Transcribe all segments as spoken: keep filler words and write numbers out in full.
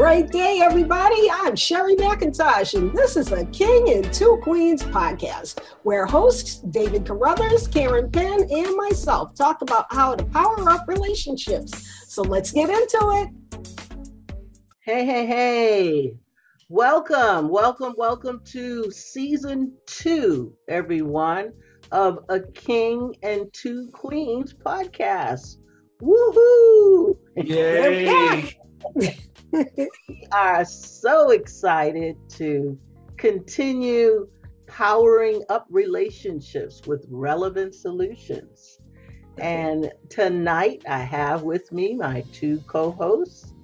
Great day, everybody. I'm Sherry McIntosh, and this is a King and Two Queens podcast, where hosts David Carruthers, Karen Penn, and myself talk about how to power up relationships. So let's get into it. Hey, hey, hey. Welcome, welcome, welcome to season two, everyone, of a King and Two Queens podcast. Woohoo! Yay! We're back. We are so excited to continue powering up relationships with relevant solutions. And tonight I have with me my two co-hosts,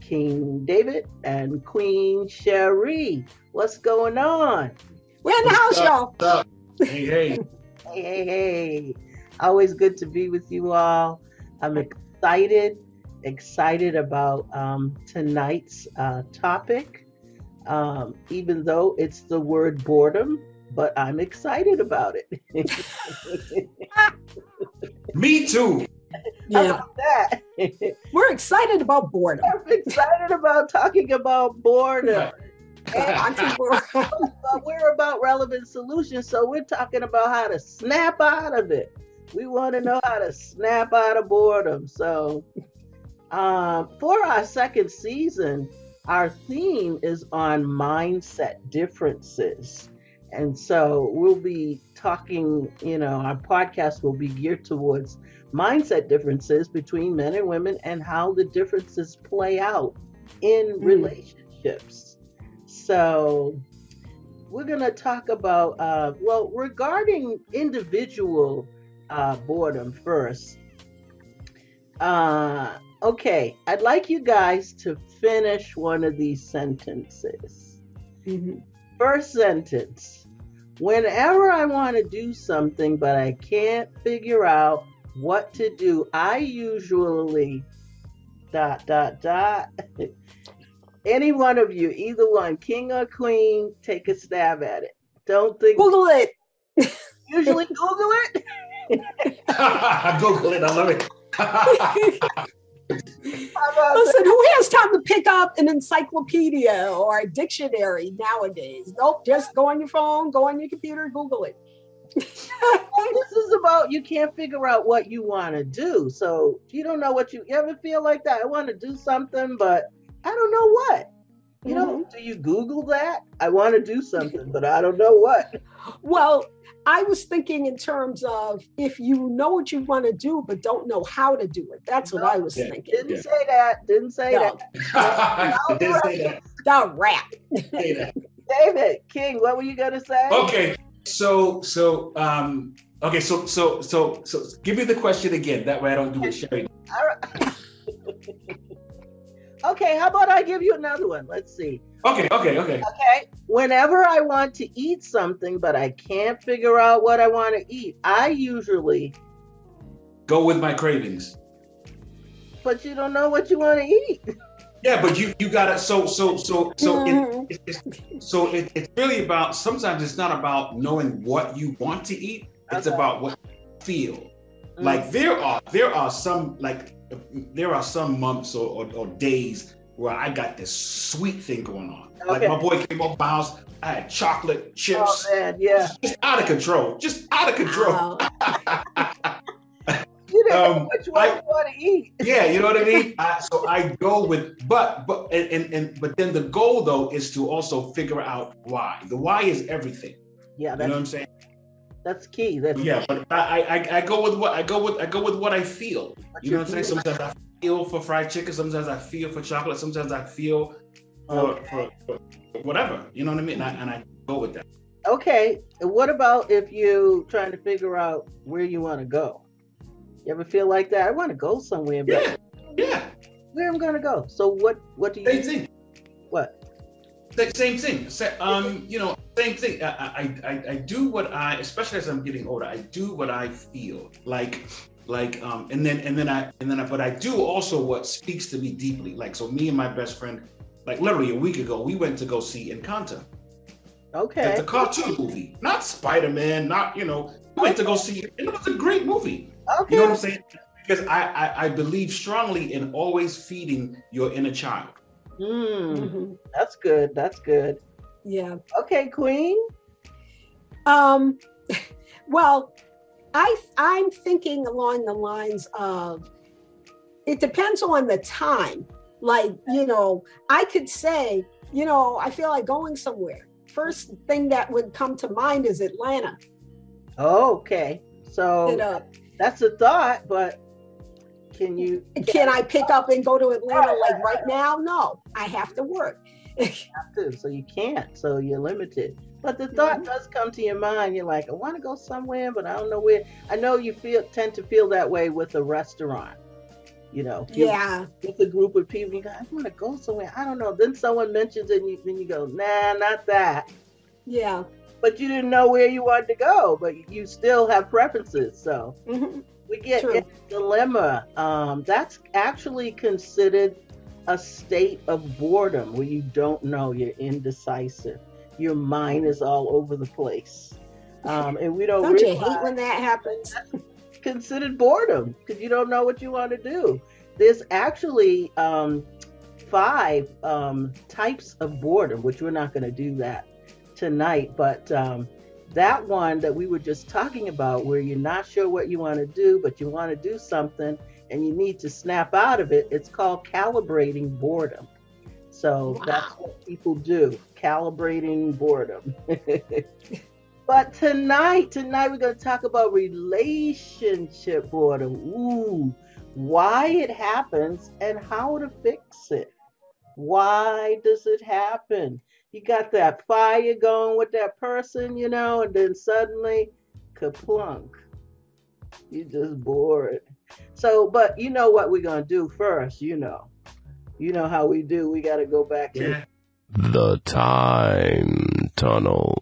King David and Queen Sherry. What's going on? We're in the house, y'all. Hey, hey. Hey, hey, hey. Always good to be with you all. I'm excited. excited about um, tonight's uh, topic, um, even though it's the word boredom, but I'm excited about it. Me too. How yeah. about that? We're excited about boredom. I'm excited about talking about boredom. And but we're about relevant solutions, so we're talking about how to snap out of it. We want to know how to snap out of boredom. So Uh, for our second season, our theme is on mindset differences. And so we'll be talking, you know, our podcast will be geared towards mindset differences between men and women and how the differences play out in mm. relationships. So we're going to talk about, uh, well, regarding individual uh, boredom first. Uh, Okay, I'd like you guys to finish one of these sentences. Mm-hmm. First sentence, whenever I want to do something, but I can't figure out what to do, I usually, dot, dot, dot. Any one of you, either one, king or queen, take a stab at it. Don't think. Google it. Usually Google it. Google it, I love it. Listen, that? Who has time to pick up an encyclopedia or a dictionary nowadays? Nope, just go on your phone, go on your computer, Google it. This is about you can't figure out what you want to do. So you don't know what you, you ever feel like that. I want to do something, but I don't know what. You know, mm-hmm. do you Google that? I want to do something, but I don't know what. Well, I was thinking in terms of if you know what you want to do, but don't know how to do it. That's no, what I was yeah, thinking. Didn't yeah. say that. Didn't say no. that. No, didn't say that. The rap. David, King, what were you going to say? Okay. So, so, um, okay. So, so, so, so give me the question again. That way I don't do it sharing. All right. Okay, how about I give you another one? Let's see. Okay, okay, okay. Okay. Whenever I want to eat something, but I can't figure out what I want to eat, I usually go with my cravings. But you don't know what you want to eat. Yeah, but you you gotta so so so so mm. it, it, it's, so it, it's really about sometimes it's not about knowing what you want to eat. It's okay. about what you feel. Mm. Like there are there are some like. There are some months or, or, or days where I got this sweet thing going on. Okay. Like my boy came over my house, I had chocolate chips. Oh man, yeah. Just out of control. Just out of control. Wow. You didn't um, know which one I, you want to eat. Yeah, you know what I mean? I, so I go with, but, but, and, and, and, but then the goal though is to also figure out why. The why is everything. Yeah. You know what I'm saying? That's key. That's yeah, key. But I, I I go with what I go with I go with what I feel. What you know what I'm saying? Sometimes I feel for fried chicken. Sometimes I feel for chocolate. Sometimes I feel for, okay. for, for whatever. You know what I mean? And I, and I go with that. Okay. And what about if you're trying to figure out where you want to go? You ever feel like that? I want to go somewhere. But yeah. Yeah. Where am I gonna go? So what? What do you? Same thing. What? Same thing. Um, you know, same thing. I, I, I do what I, especially as I'm getting older, I do what I feel like, like, um, and then, and then I, and then I, but I do also what speaks to me deeply. Like, so me and my best friend, like literally a week ago, we went to go see Encanto. Okay. It's a cartoon movie, not Spider-Man, not, you know, we went to go see it. It was a great movie. Okay. You know what I'm saying? Because I, I, I believe strongly in always feeding your inner child. Mm, mm-hmm. That's good. That's good. Yeah. Okay, Queen. Um, well, I I'm thinking along the lines of, it depends on the time. Like, you know, I could say, you know, I feel like going somewhere. First thing that would come to mind is Atlanta. Oh, okay. So uh, that's a thought, but can you? Can, can I pick up and go to Atlanta like right now? No, I have to work. You have to, so you can't. So you're limited. But the thought mm-hmm. does come to your mind. You're like, I want to go somewhere, but I don't know where. I know you feel tend to feel that way with a restaurant. You know, yeah, with a group of people, you go, I want to go somewhere. I don't know. Then someone mentions it, and you, then you go, nah, not that. Yeah. But you didn't know where you wanted to go, but you still have preferences. So mm-hmm. we get True. in a dilemma. Um, that's actually considered a state of boredom where you don't know, you're indecisive. Your mind is all over the place. Um, and we don't, don't realize. Don't you hate when that happens? Considered boredom because you don't know what you want to do. There's actually um, five um, types of boredom, which we're not going to do that tonight, but um, that one that we were just talking about where you're not sure what you want to do, but you want to do something and you need to snap out of it, it's called calibrating boredom. So wow. that's what people do, calibrating boredom. But tonight, tonight we're going to talk about relationship boredom. Ooh, why it happens and how to fix it. Why does it happen? You got that fire going with that person, you know, and then suddenly, kaplunk. You're just bored. So, but you know what we're going to do first, you know. You know how we do. We got to go back in. The Time Tunnel.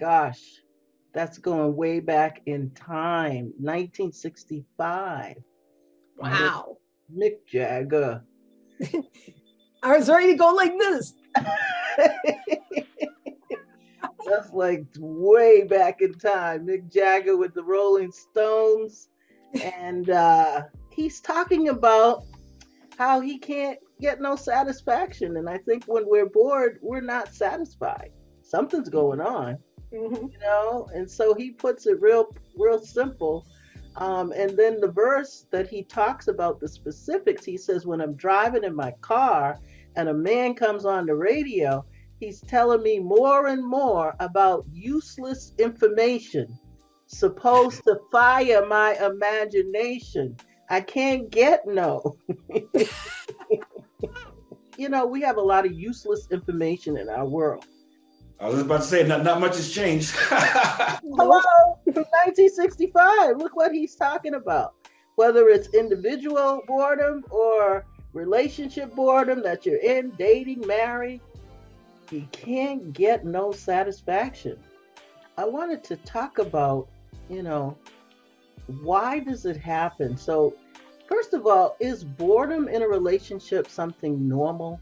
Gosh, that's going way back in time, nineteen sixty-five. Wow. Mick Jagger. I was ready to go like this. That's like way back in time. Mick Jagger with the Rolling Stones. And uh, he's talking about how he can't get no satisfaction. And I think when we're bored, we're not satisfied. Something's going on. Mm-hmm. You know, and so he puts it real, real simple. Um, and then the verse that he talks about the specifics, he says, when I'm driving in my car and a man comes on the radio, he's telling me more and more about useless information, supposed to fire my imagination. I can't get no. You know, we have a lot of useless information in our world. I was about to say, not, not much has changed. Hello, from nineteen sixty-five. Look what he's talking about. Whether it's individual boredom or relationship boredom that you're in, dating, married, you can't get no satisfaction. I wanted to talk about, you know, why does it happen? So, first of all, is boredom in a relationship something normal?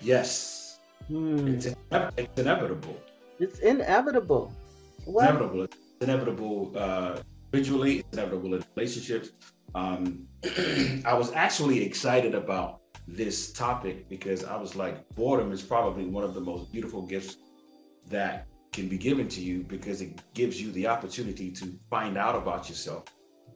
Yes. Hmm. It's, it's inevitable. It's inevitable. What? It's inevitable. It's inevitable uh, individually. It's inevitable in relationships. Um, I was actually excited about this topic because I was like, boredom is probably one of the most beautiful gifts that can be given to you because it gives you the opportunity to find out about yourself.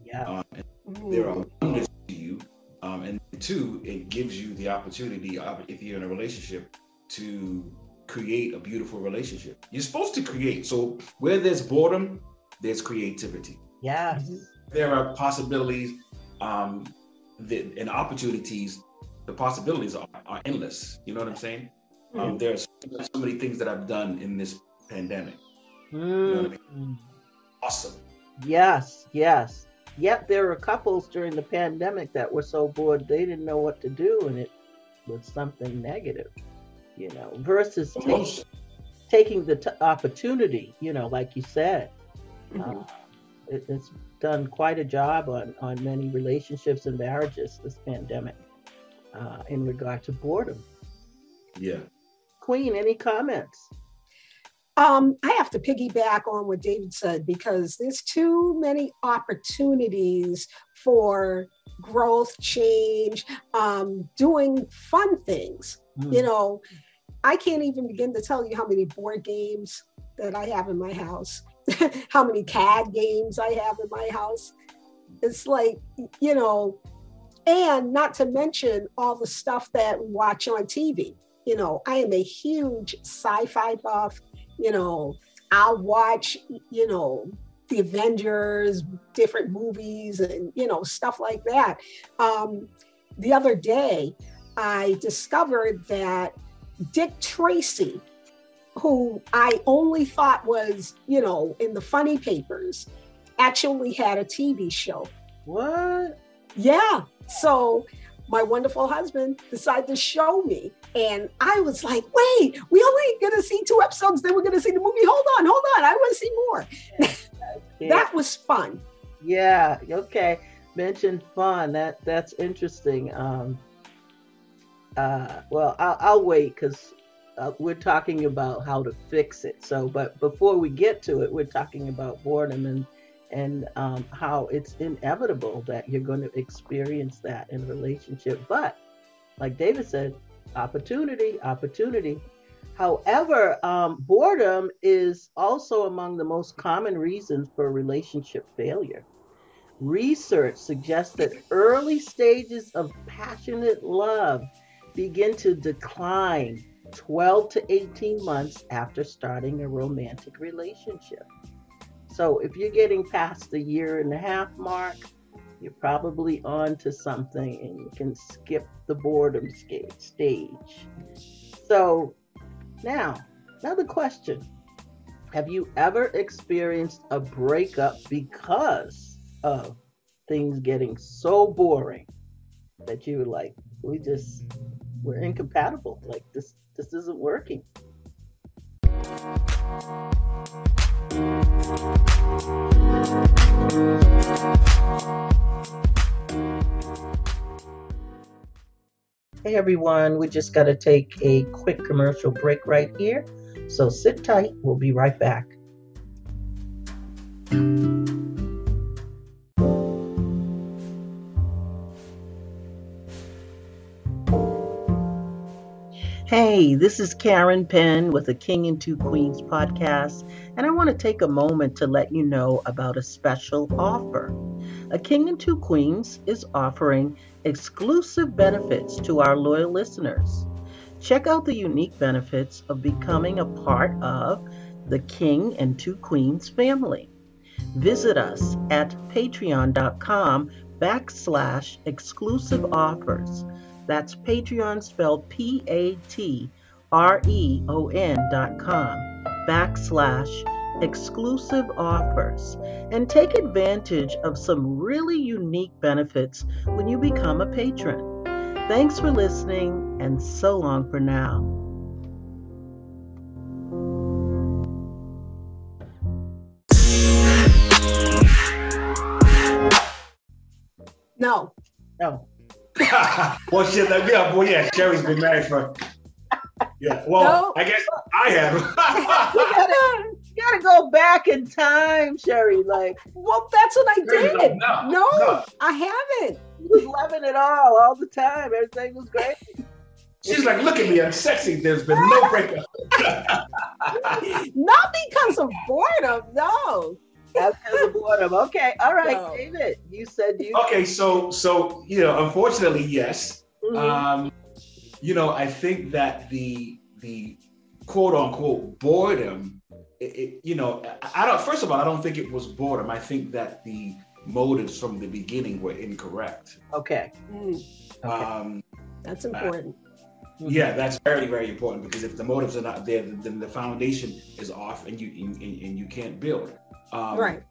Yeah. Um, and there are wonders to you. Um, and two, it gives you the opportunity, if you're in a relationship, to create a beautiful relationship. You're supposed to create. So where there's boredom, there's creativity. Yes. There are possibilities um, that, and opportunities. The possibilities are, are endless. You know what I'm saying? Mm. Um, there are so, so many things that I've done in this pandemic. Mm. You know what I mean? Awesome. Yes, yes. Yep, there were couples during the pandemic that were so bored they didn't know what to do, and it was something negative, you know, versus take, taking the t- opportunity, you know, like you said. Mm-hmm. uh, it, it's done quite a job on, on many relationships and marriages, this pandemic, uh, in regard to boredom. Yeah. Queen, any comments? Um, I have to piggyback on what David said, because there's too many opportunities for growth, change, um, doing fun things. Mm. You know, I can't even begin to tell you how many board games that I have in my house, how many C A D games I have in my house. It's like, you know, and not to mention all the stuff that we watch on T V. You know, I am a huge sci-fi buff. You know, I'll watch, you know, the Avengers, different movies and, you know, stuff like that. Um, the other day, I discovered that Dick Tracy, who I only thought was, you know, in the funny papers, actually had a T V show. What? Yeah. So my wonderful husband decided to show me. And I was like, wait, we only going to see two episodes, then we're going to see the movie. Hold on, hold on. I want to see more. Yeah, that was fun. Yeah. Okay. Mentioned fun. That That's interesting. Um, uh, well, I'll, I'll wait because uh, we're talking about how to fix it. So, but before we get to it, we're talking about boredom and, and um, how it's inevitable that you're going to experience that in a relationship. But like David said, Opportunity, opportunity. However, um, boredom is also among the most common reasons for relationship failure. Research suggests that early stages of passionate love begin to decline twelve to eighteen months after starting a romantic relationship. So if you're getting past the year and a half mark, you're probably on to something, and you can skip the boredom stage. So now, another question. Have you ever experienced a breakup because of things getting so boring that you were like, we just, we're incompatible. Like this, this isn't working. Hey everyone, we just got to take a quick commercial break right here. So sit tight, we'll be right back. Hey, this is Karen Penn with the King and Two Queens podcast, and I want to take a moment to let you know about a special offer. A King and Two Queens is offering exclusive benefits to our loyal listeners. Check out the unique benefits of becoming a part of the King and Two Queens family. Visit us at patreon.com backslash exclusive offers. That's Patreon spelled P-A-T-R-E-O-N dot com backslash exclusive offers, and take advantage of some really unique benefits when you become a patron. Thanks for listening, and so long for now. No. No. Well, shit, like, yeah, boy, yeah, Sherry's been married for... Yeah, well, no. I guess I have. You gotta go back in time, Sherry. Like, well, that's what I did. Like, no, no, no, I haven't. She was loving it all, all the time. Everything was great. She's like, look at me, I'm sexy. There's been no breakup. Not because of boredom, no. That's the boredom. Okay. All right, so, David, you said you. Okay. So, so, you know, unfortunately, yes. Mm-hmm. Um, you know, I think that the, the quote unquote boredom, it, it, you know, I, I don't, first of all, I don't think it was boredom. I think that the motives from the beginning were incorrect. Okay. Mm-hmm. Um, that's important. I, Mm-hmm. Yeah, that's very, very important, because if the motives are not there, then the foundation is off and you and, and you can't build. Um, right.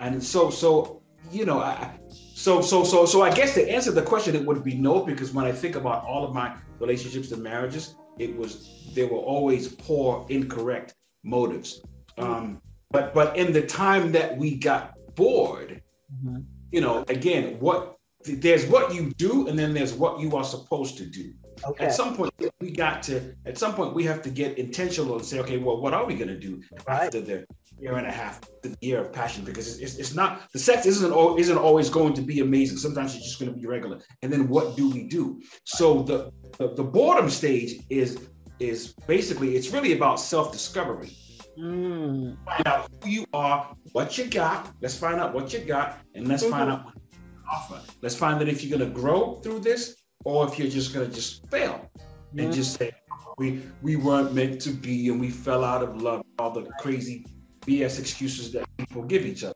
And so, so you know, I, so, so, so, so I guess to answer the question, it would be no, because when I think about all of my relationships and marriages, it was, there were always poor, incorrect motives. Mm-hmm. Um, but, but in the time that we got bored, mm-hmm. you know, again, what there's what you do and then there's what you are supposed to do. Okay. At some point, we got to. At some point, we have to get intentional and say, okay, well, what are we going to do after the year and a half, the year of passion? Because it's, it's, it's not, the sex isn't isn't always going to be amazing. Sometimes it's just going to be regular. And then what do we do? So the the, the boredom stage is is basically, it's really about self-discovery. Mm. Find out who you are, what you got. Let's find out what you got, and let's mm-hmm. find out what you can offer. Let's find out if you're going to grow through this, or if you're just gonna just fail mm-hmm. and just say, oh, we we weren't meant to be and we fell out of love, all the crazy B S excuses that people give each other.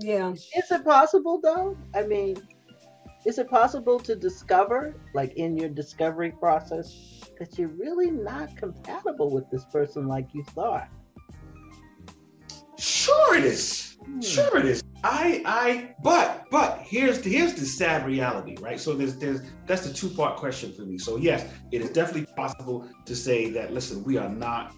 Yeah. Is it possible though? I mean, is it possible to discover, like in your discovery process, that you're really not compatible with this person like you thought? Sure it is. Hmm. Sure it is. I, I, but, but here's the, here's the sad reality, right? So there's, there's, that's the two part question for me. So yes, it is definitely possible to say that, listen, we are not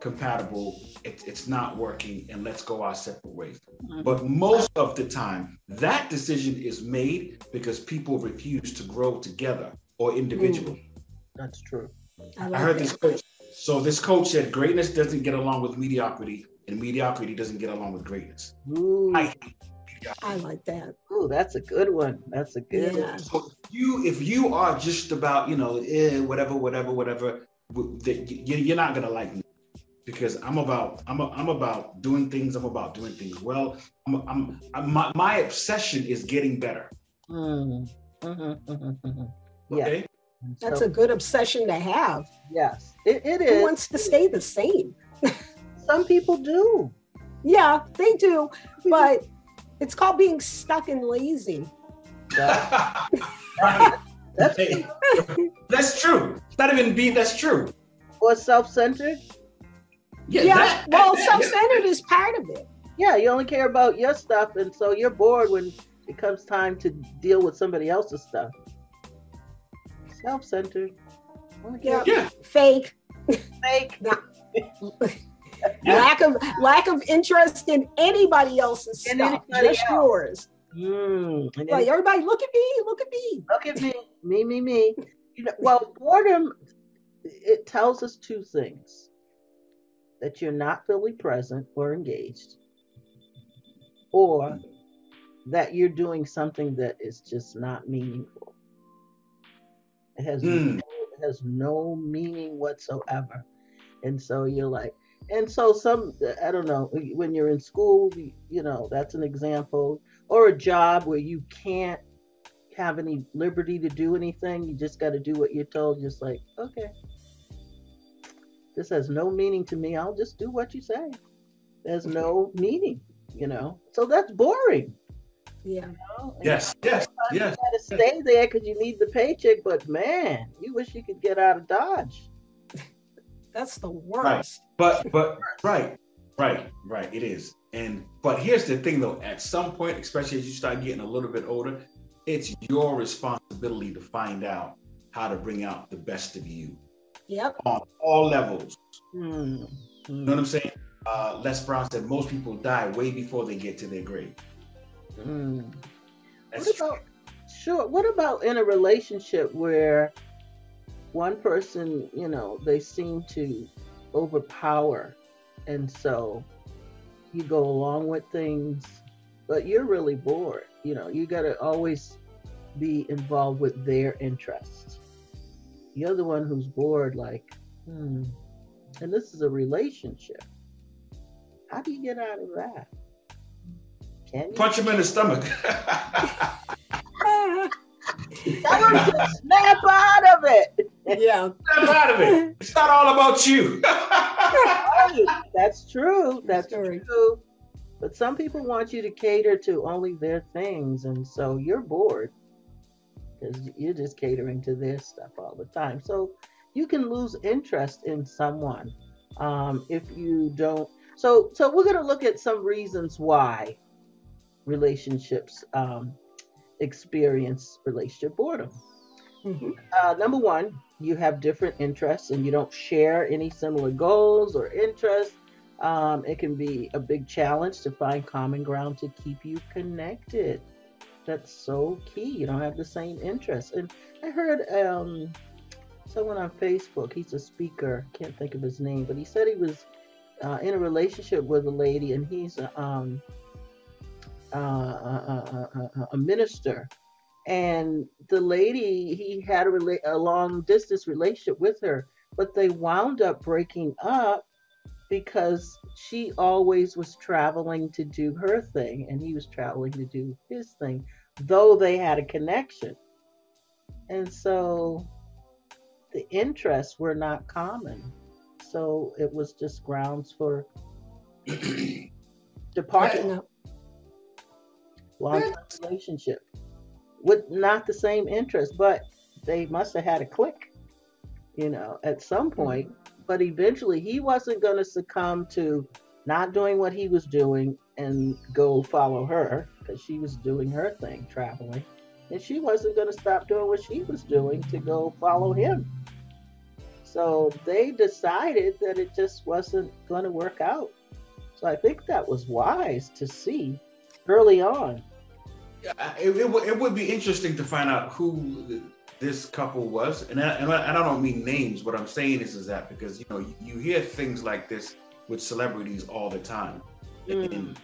compatible. It, it's not working, and let's go our separate ways. But most of the time that decision is made because people refuse to grow together or individually. Ooh, that's true. I, like I heard that. This coach. So this coach said, greatness doesn't get along with mediocrity, and mediocrity doesn't get along with greatness. Ooh, I, I like that. Ooh, that's a good one. That's a good yeah. one. So you, if you are just about, you know, eh, whatever, whatever, whatever, you're not gonna like me, because I'm about, I'm, a, I'm about doing things. I'm about doing things well. I'm, I'm, I'm my, my obsession is getting better. Mm. Mm-hmm, mm-hmm, mm-hmm. Okay, yeah. That's so, a good obsession to have. Yes, it, it is. Who wants to stay the same? Some people do. Yeah, they do. But it's called being stuck and lazy. Right. That's true. That's true. It's not even being, that's true. Or self-centered. Yeah, yeah that, well, that, self-centered yeah. is part of it. Yeah, you only care about your stuff. And so you're bored when it comes time to deal with somebody else's stuff. Self-centered. Yeah. yeah. Fake. Fake. Yeah. Lack of lack of interest in anybody else's and stuff, just else. yours. Mm. Like any- everybody, look at me, look at me, look at me, me, me, me. You know, well, boredom, it tells us two things: that you're not fully present or engaged, or that you're doing something that is just not meaningful. It has mm. no, it has no meaning whatsoever, and so you're like. And so some, I don't know, when you're in school, you know, that's an example, or a job where you can't have any liberty to do anything. You just got to do what you're told. Just like, okay, this has no meaning to me. I'll just do what you say. There's no meaning, you know, so that's boring. Yeah. You know? Yes. Yes. Yes. You got to stay there because you need the paycheck, but man, you wish you could get out of Dodge. That's the worst. Right. But but right, right, right. It is. And but here's the thing though, at some point, especially as you start getting a little bit older, it's your responsibility to find out how to bring out the best of you. Yep. On all levels. Mm-hmm. You know what I'm saying? Uh, Les Brown said most people die way before they get to their grave. Mm. That's what about, sure. What about in a relationship where one person, you know, they seem to overpower, and so you go along with things, but you're really bored. You know, you got to always be involved with their interests. You're the one who's bored, like, hmm. And this is a relationship. How do you get out of that? Can you? Punch him in the stomach. That would just snap out of it. Yeah. Snap out of it. It's not all about you. That's true. That's Sorry. true. But some people want you to cater to only their things. And so you're bored because you're just catering to their stuff all the time. So you can lose interest in someone um, if you don't. So, so we're going to look at some reasons why relationships um, experience relationship boredom. Mm-hmm. Uh, number one, you have different interests and you don't share any similar goals or interests. Um, it can be a big challenge to find common ground to keep you connected. That's so key. You don't have the same interests. And I heard um, someone on Facebook, he's a speaker, can't think of his name, but he said he was uh, in a relationship with a lady and he's a, um, uh, a, a, a, a minister. And the lady, he had a, rela- a long distance relationship with her, but they wound up breaking up because she always was traveling to do her thing and he was traveling to do his thing, though they had a connection. And so the interests were not common. So it was just grounds for departing. Long-term relationship. With not the same interest, but they must have had a click, you know, at some point. But eventually he wasn't going to succumb to not doing what he was doing and go follow her because she was doing her thing, traveling. And she wasn't going to stop doing what she was doing to go follow him. So they decided that it just wasn't going to work out. So I think that was wise to see early on. It, it, w- it would be interesting to find out who this couple was, and I, and I, and I don't mean names. What I'm saying is, is that because you know you, you hear things like this with celebrities all the time, mm. and,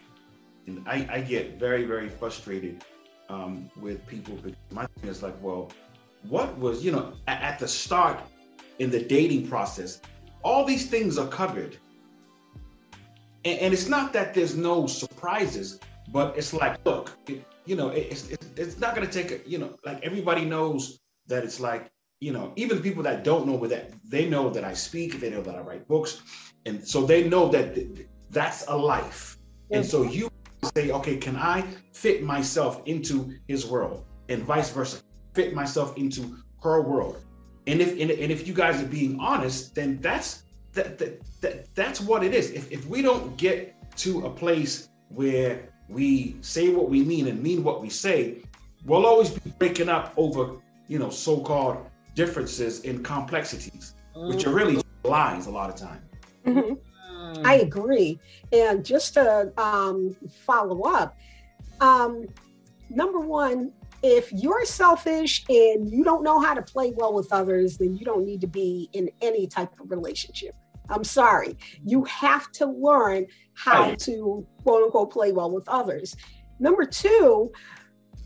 and I, I get very very frustrated um, with people. Because my thing is like, well, what was you know at, at the start in the dating process, all these things are covered, and, and it's not that there's no surprises, but it's like, look. It, You know, it's it's not going to take, you know, like everybody knows that it's like, you know, even people that don't know that, they know that I speak, they know that I write books. And so they know that th- that's a life. Mm-hmm. And so you say, okay, can I fit myself into his world and vice versa, fit myself into her world? And if and, and if you guys are being honest, then that's that, that, that that's what it is. If If we don't get to a place where we say what we mean and mean what we say, we'll always be breaking up over, you know, so-called differences and complexities, mm-hmm. which are really lies a lot of time. Mm-hmm. Mm. I agree. And just to um, follow up, um, number one, if you're selfish and you don't know how to play well with others, then you don't need to be in any type of relationship. I'm sorry. You have to learn how to, quote unquote, play well with others. Number two,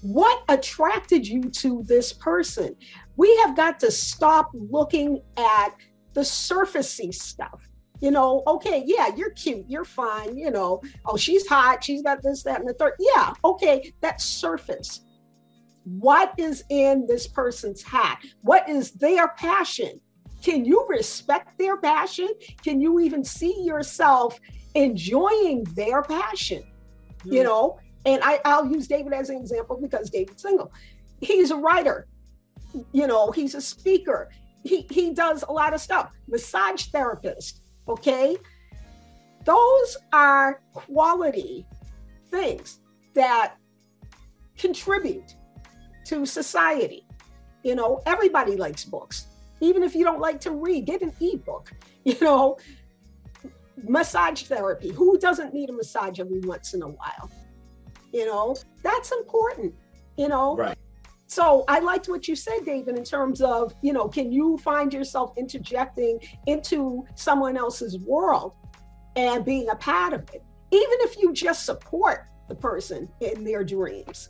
what attracted you to this person? We have got to stop looking at the surfacey stuff. You know, okay, yeah, you're cute, you're fine, you know, oh, she's hot, she's got this, that, and the third. Yeah, okay, that's surface. What is in this person's hat? What is their passion? Can you respect their passion? Can you even see yourself enjoying their passion? Mm-hmm. You know, and I, I'll use David as an example because David's single. He's a writer, you know, he's a speaker. He, he does a lot of stuff. Massage therapist, okay? Those are quality things that contribute to society. You know, everybody likes books. Even if you don't like to read, get an ebook, you know, massage therapy. Who doesn't need a massage every once in a while? You know, that's important, you know? Right. So I liked what you said, David, in terms of, you know, can you find yourself interjecting into someone else's world and being a part of it? Even if you just support the person in their dreams.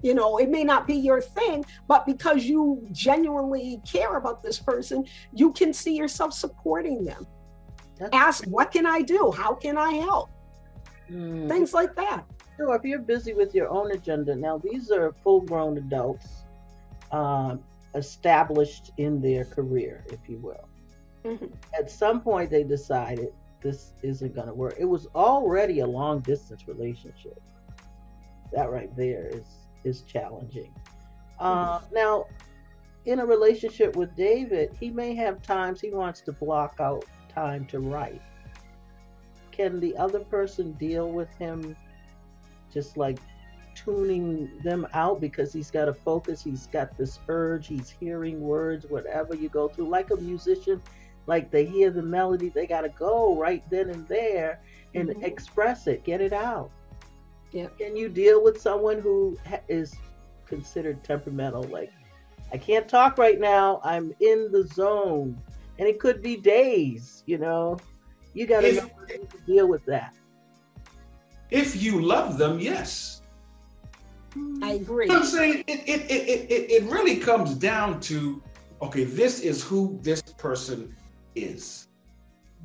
You know, it may not be your thing, but because you genuinely care about this person, you can see yourself supporting them. That's Ask, what can I do? How can I help? mm. things like that. So if you're busy with your own agenda, now these are full-grown adults, uh, established in their career, if you will. Mm-hmm. At some point they decided this isn't going to work. It was already a long-distance relationship. That right there is is challenging. Uh, mm-hmm. Now, in a relationship with David, he may have times he wants to block out time to write. Can the other person deal with him just like tuning them out because he's got to focus, he's got this urge, he's hearing words, whatever you go through. Like a musician, like they hear the melody, they got to go right then and there and mm-hmm. express it, get it out. Yeah. Can you deal with someone who is considered temperamental? Like, I can't talk right now. I'm in the zone. And it could be days, you know. You got to know how to deal with that. If you love them, yes. I agree. You know what I'm saying? It, it, it, it, it really comes down to, okay, this is who this person is.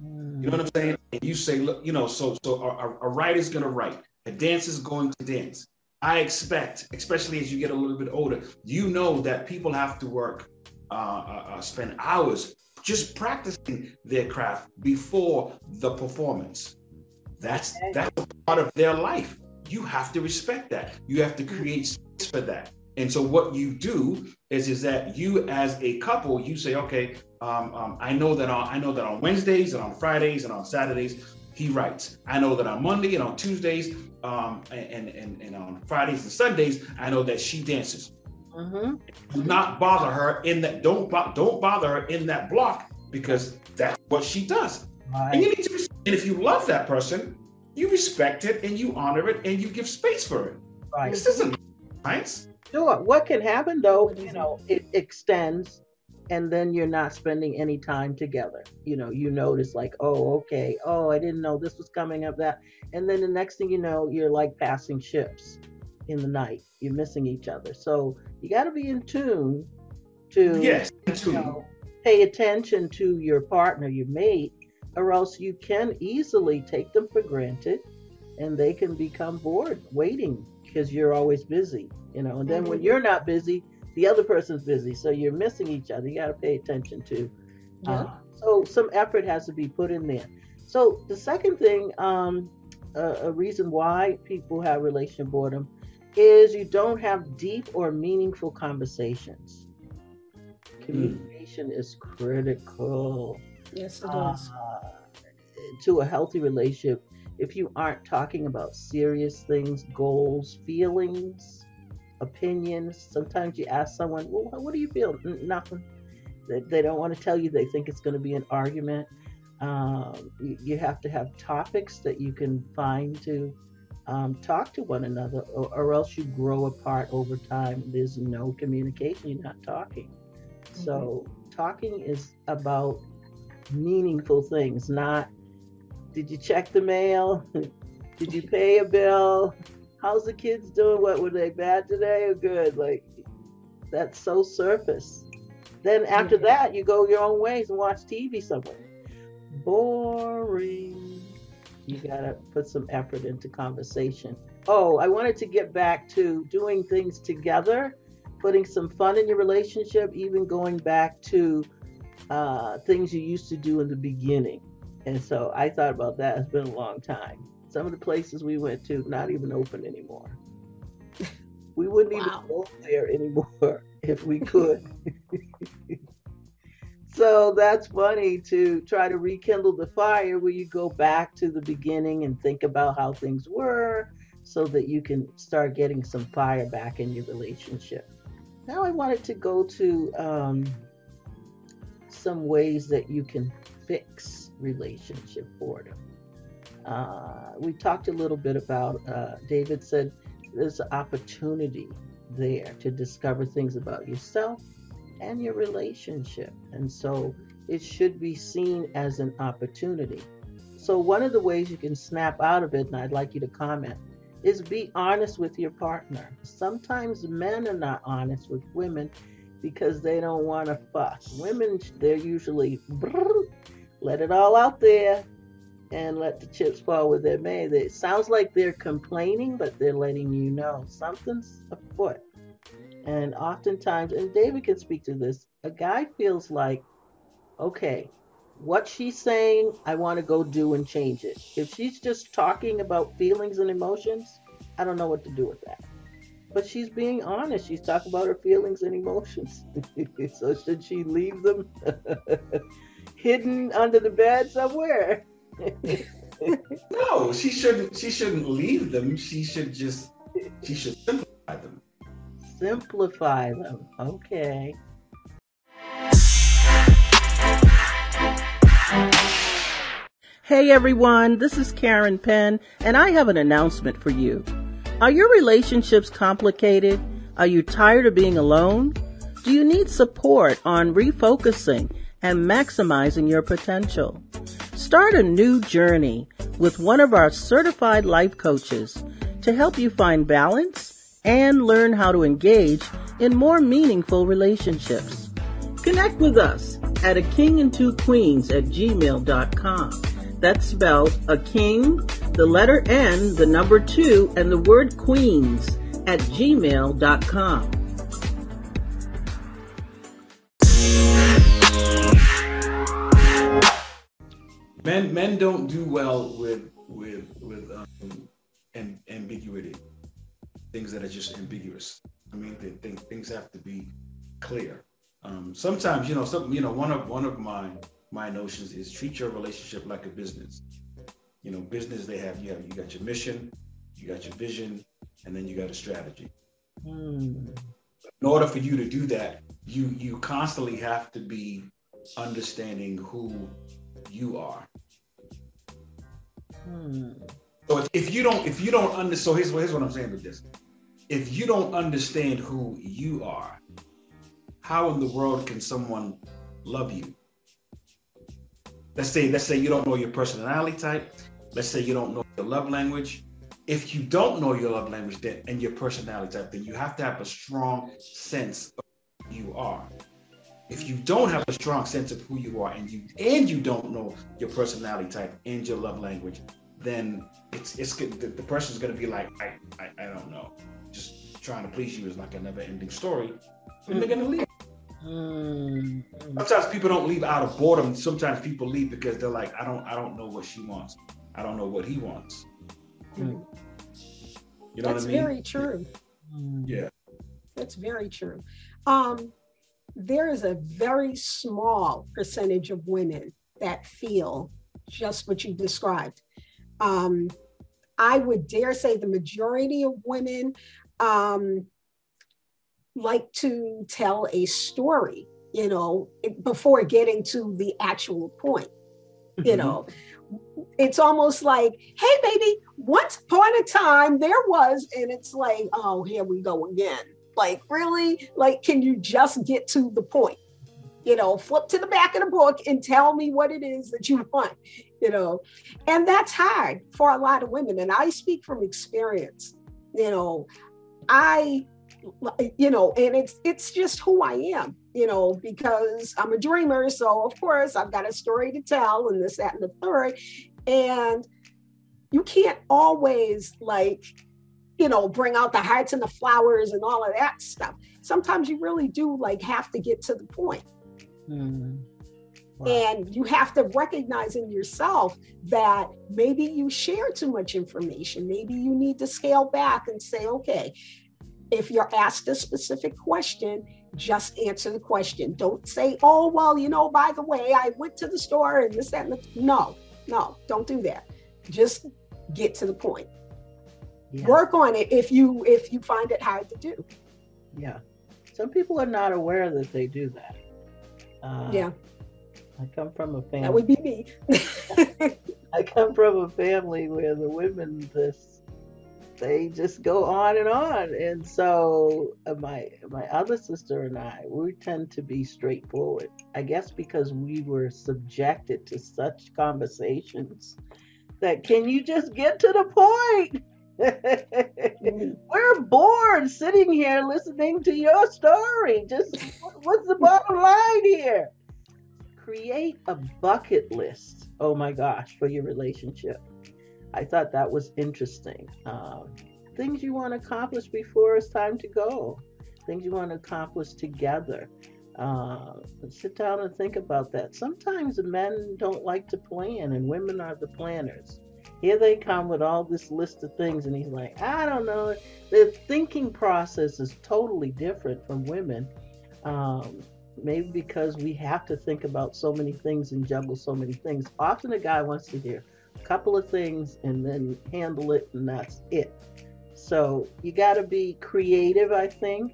Mm. You know what I'm saying? And you say, look, you know, so, so a, a writer's going to write. A dancer's going to dance. I expect, especially as you get a little bit older, you know that people have to work, uh, uh, spend hours just practicing their craft before the performance. That's that's a part of their life. You have to respect that. You have to create space for that. And so what you do is is that you, as a couple, you say, okay, um, um, I know that on I know that on Wednesdays and on Fridays and on Saturdays he writes. I know that on Monday and on Tuesdays. Um, and, and, and on Fridays and Sundays, I know that she dances. Mm-hmm. Do not bother her in that, don't, bo don't bother her in that block, because that's what she does. Right. And, you need to, and if you love that person, you respect it and you honor it and you give space for it. Right. This isn't science. Sure, what can happen though, you know, it extends and then you're not spending any time together. You know, you notice like, oh, okay, oh, I didn't know this was coming up that. And then the next thing you know, you're like passing ships in the night. You're missing each other. So you got to be in tune to, yes, in tune. You know, pay attention to your partner, your mate, or else you can easily take them for granted and they can become bored waiting because you're always busy, you know, and then mm-hmm. when you're not busy, the other person's busy, so you're missing each other. You got to pay attention to. Yeah. Uh, so some effort has to be put in there. So the second thing, um, uh, a reason why people have relationship boredom is you don't have deep or meaningful conversations. Communication mm. is critical. Yes, it uh, is. To a healthy relationship, if you aren't talking about serious things, goals, feelings, opinions. Sometimes you ask someone, well, what do you feel? Nothing. They, they don't want to tell you. They think it's going to be an argument. Um, you, you have to have topics that you can find to um, talk to one another, or, or else you grow apart over time. There's no communication. You're not talking. Mm-hmm. So talking is about meaningful things, not did you check the mail? Did you pay a bill? How's the kids doing? What were they bad today or good? Like, that's so surface. Then after yeah. that, you go your own ways and watch T V somewhere. Boring. You gotta put some effort into conversation. Oh, I wanted to get back to doing things together, putting some fun in your relationship, even going back to uh, things you used to do in the beginning. And so I thought about that. It's been a long time. Some of the places we went to, not even open anymore. We wouldn't wow. even go there anymore if we could. So that's funny to try to rekindle the fire where you go back to the beginning and think about how things were so that you can start getting some fire back in your relationship. Now I wanted to go to um, some ways that you can fix relationship boredom. Uh, we talked a little bit about, uh, David said there's an opportunity there to discover things about yourself and your relationship. And so it should be seen as an opportunity. So one of the ways you can snap out of it, and I'd like you to comment, is be honest with your partner. Sometimes men are not honest with women because they don't want to fuss. Women, they're usually, let it all out there. and let the chips fall where they may. It sounds like they're complaining, but they're letting you know something's afoot. And oftentimes, and David can speak to this, a guy feels like, okay, what she's saying, I want to go do and change it. If she's just talking about feelings and emotions, I don't know what to do with that. But she's being honest. She's talking about her feelings and emotions. So should she leave them hidden under the bed somewhere? No, she shouldn't. She shouldn't leave them. She should just. She should simplify them. Simplify them. Okay. Hey everyone, this is Karen Penn, and I have an announcement for you. Are your relationships complicated? Are you tired of being alone? Do you need support on refocusing and maximizing your potential? Start a new journey with one of our certified life coaches to help you find balance and learn how to engage in more meaningful relationships. Connect with us at a king and two queens at gmail dot com. That's spelled a king, the letter N, the number two, and the word queens at gmail dot com. Men men don't do well with with with um, amb- ambiguity, things that are just ambiguous. I mean, they think things have to be clear. Um, sometimes, you know, some, you know, one of one of my my notions is treat your relationship like a business. You know, business, they have, you have, you got your mission, you got your vision, and then you got a strategy. Mm. In order for you to do that, you, you constantly have to be understanding who you are. Mm. So if, if you don't, if you don't understand, so here's, here's what I'm saying with this. If you don't understand who you are, how in the world can someone love you? Let's say, let's say you don't know your personality type. Let's say you don't know your love language. If you don't know your love language then, and your personality type, then you have to have a strong sense of who you are. If you don't have a strong sense of who you are and you and you don't know your personality type and your love language, then it's it's the, the person's going to be like, I, I I don't know. Just trying to please you is like a never-ending story. And they're going to leave. Sometimes people don't leave out of boredom. Sometimes people leave because they're like, I don't, I don't know what she wants. I don't know what he wants. Mm. You know That's what I mean? Very true. Yeah. That's very true. Um, there is a very small percentage of women that feel just what you described. Um, I would dare say the majority of women, um, like to tell a story, you know, before getting to the actual point. Mm-hmm. You know, it's almost like, hey, baby, once upon a time there was, and it's like, oh, here we go again. Like, really? Like, can you just get to the point? You know, flip to the back of the book and tell me what it is that you want, you know? And that's hard for a lot of women. And I speak from experience, you know, I... you know, and it's it's just who I am, you know, because I'm a dreamer. So of course I've got a story to tell and this, that, and the third. And you can't always like, you know, bring out the hearts and the flowers and all of that stuff. Sometimes you really do like have to get to the point. Mm-hmm. Wow. And you have to recognize in yourself that maybe you share too much information. Maybe you need to scale back and say, okay, if you're asked a specific question, just answer the question. Don't say, oh, well, you know, by the way, I went to the store and this, that, and the... No, no, don't do that. Just get to the point. Yeah. Work on it if you if you find it hard to do. Yeah. Some people are not aware that they do that. Uh, yeah. I come from a family. That would be me. I come from a family where the women this. They just go on and on, and so my my other sister and I, we tend to be straightforward. I guess because we were subjected to such conversations that can you just get to the point? Mm-hmm. We're bored sitting here listening to your story. Just what's the bottom line here? Create a bucket list, oh my gosh, for your relationship. I thought that was interesting. Um, things you want to accomplish before it's time to go. Things you want to accomplish together. Uh, sit down and think about that. Sometimes men don't like to plan and women are the planners. Here they come with all this list of things and he's like, I don't know. Their thinking process is totally different from women. Um, maybe because we have to think about so many things and juggle so many things. Often a guy wants to hear a couple of things and then handle it and that's it. So you got to be creative, I think,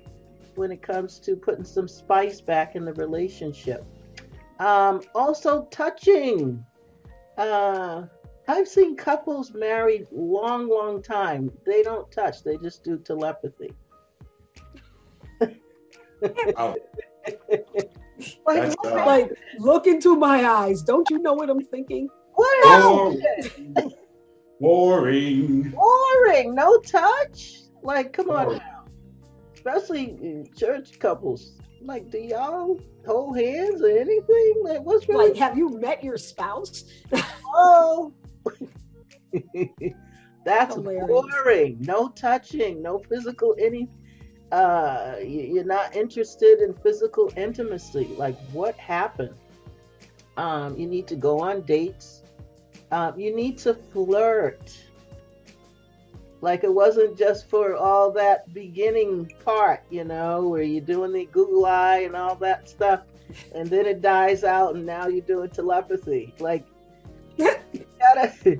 when it comes to putting some spice back in the relationship. Um, also touching. Uh, I've seen couples married long, long time. They don't touch. They just do telepathy. Wow. like, look, uh... like, look into my eyes. Don't you know what I'm thinking? What else? Boring. Boring. Boring. No touch? Like, come Boring. on now. Especially in church couples. Like, do y'all hold hands or anything? Like, what's really- Like, have you met your spouse? Oh. That's hilarious. Boring. No touching, no physical any. Uh, you're not interested in physical intimacy. Like, what happened? Um, you need to go on dates. Um, you need to flirt. Like, it wasn't just for all that beginning part, you know, where you're doing the Google Eye and all that stuff, and then it dies out, and now you're doing telepathy. Like, you gotta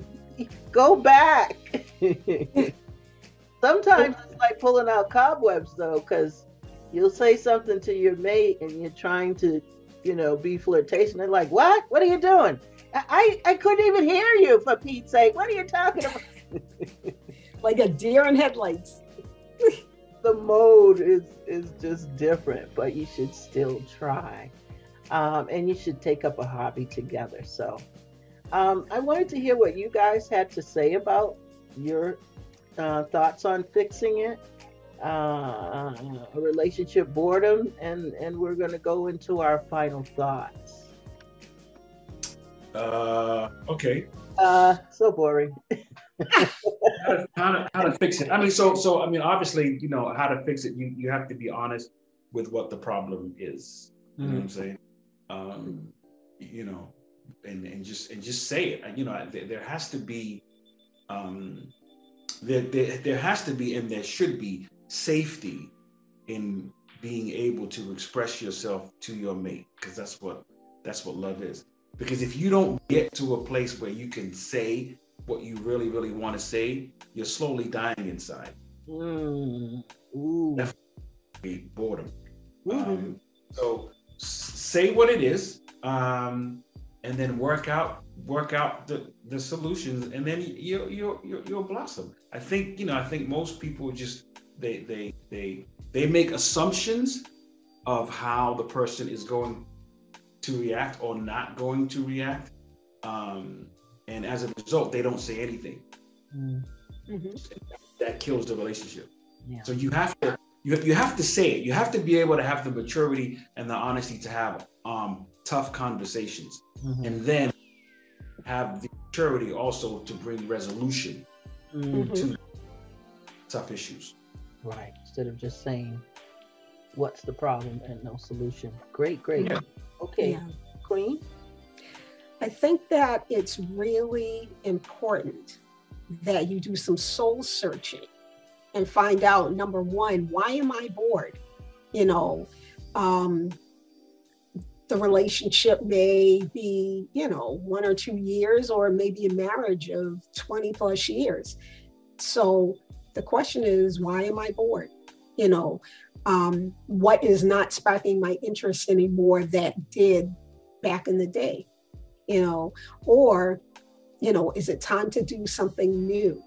go back. Sometimes it's like pulling out cobwebs, though, because you'll say something to your mate, and you're trying to, you know, be flirtatious. They're like, what? What are you doing? I, I couldn't even hear you, for Pete's sake. What are you talking about? Like a deer in headlights. The mode is, is just different, but you should still try. Um, and you should take up a hobby together. So um, I wanted to hear what you guys had to say about your uh, thoughts on fixing it, uh, a relationship boredom, and, and we're going to go into our final thoughts. Uh, okay. Uh, so boring. how, to, how, to, how to fix it. I mean, so, so, I mean, obviously, you know, how to fix it, you, you have to be honest with what the problem is. You mm-hmm. know what I'm saying? Um, you know, and, and just, and just say it, you know, there, there has to be, um, there, there, there has to be, and there should be safety in being able to express yourself to your mate. Cause that's what, that's what love is. Because if you don't get to a place where you can say what you really, really want to say, you're slowly dying inside. Mm. Ooh. Definitely boredom. Mm-hmm. Um, so say what it is, um, and then work out, work out the, the solutions, and then you you you you'll blossom. I think you know. I think most people just they they they they make assumptions of how the person is going to react or not going to react, um, and as a result they don't say anything. Mm-hmm. That kills the relationship. Yeah. So you have to you have, you have to say it. You have to be able to have the maturity and the honesty to have um, tough conversations, mm-hmm. and then have the maturity also to bring resolution mm-hmm. to tough issues. Right, instead of just saying what's the problem and no solution. Great, great. Yeah. Okay, yeah. Queen? I think that it's really important that you do some soul searching and find out, number one, why am I bored? You know, um, the relationship may be, you know, one or two years, or maybe a marriage of twenty plus years. So the question is, why am I bored? You know, um, what is not sparking my interest anymore that did back in the day, you know, or, you know, is it time to do something new?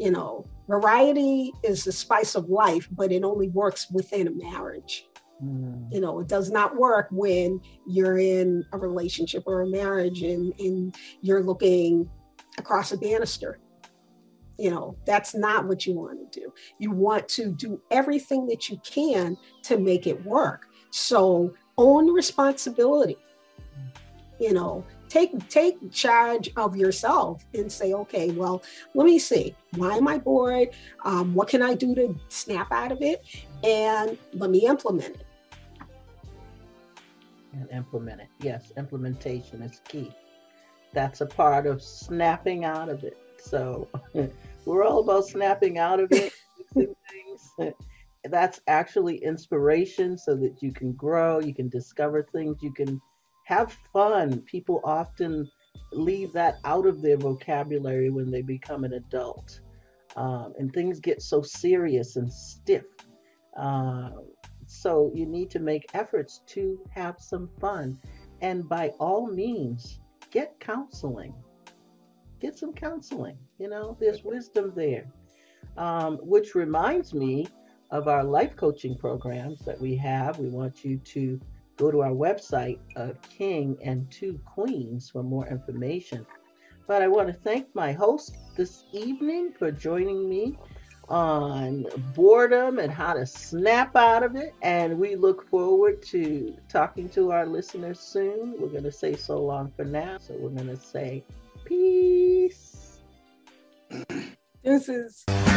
You know, variety is the spice of life, but it only works within a marriage. Mm. You know, it does not work when you're in a relationship or a marriage and, and you're looking across a banister. You know, that's not what you want to do. You want to do everything that you can to make it work. So own responsibility. you know, take take charge of yourself and say, okay, well, let me see. Why am I bored? Um, what can I do to snap out of it? And let me implement it. And implement it. Yes, implementation is key. That's a part of snapping out of it. So we're all about snapping out of it. Things. That's actually inspiration so that you can grow, you can discover things, you can have fun. People often leave that out of their vocabulary when they become an adult. Um, and things get so serious and stiff. Uh, so you need to make efforts to have some fun. And by all means, get counseling. Get some counseling. You know, there's wisdom there. Um, which reminds me of our life coaching programs that we have. We want you to go to our website, uh, King and Two Queens, for more information. But I want to thank my host this evening for joining me on boredom and how to snap out of it. And we look forward to talking to our listeners soon. We're going to say so long for now. So we're going to say peace. This is...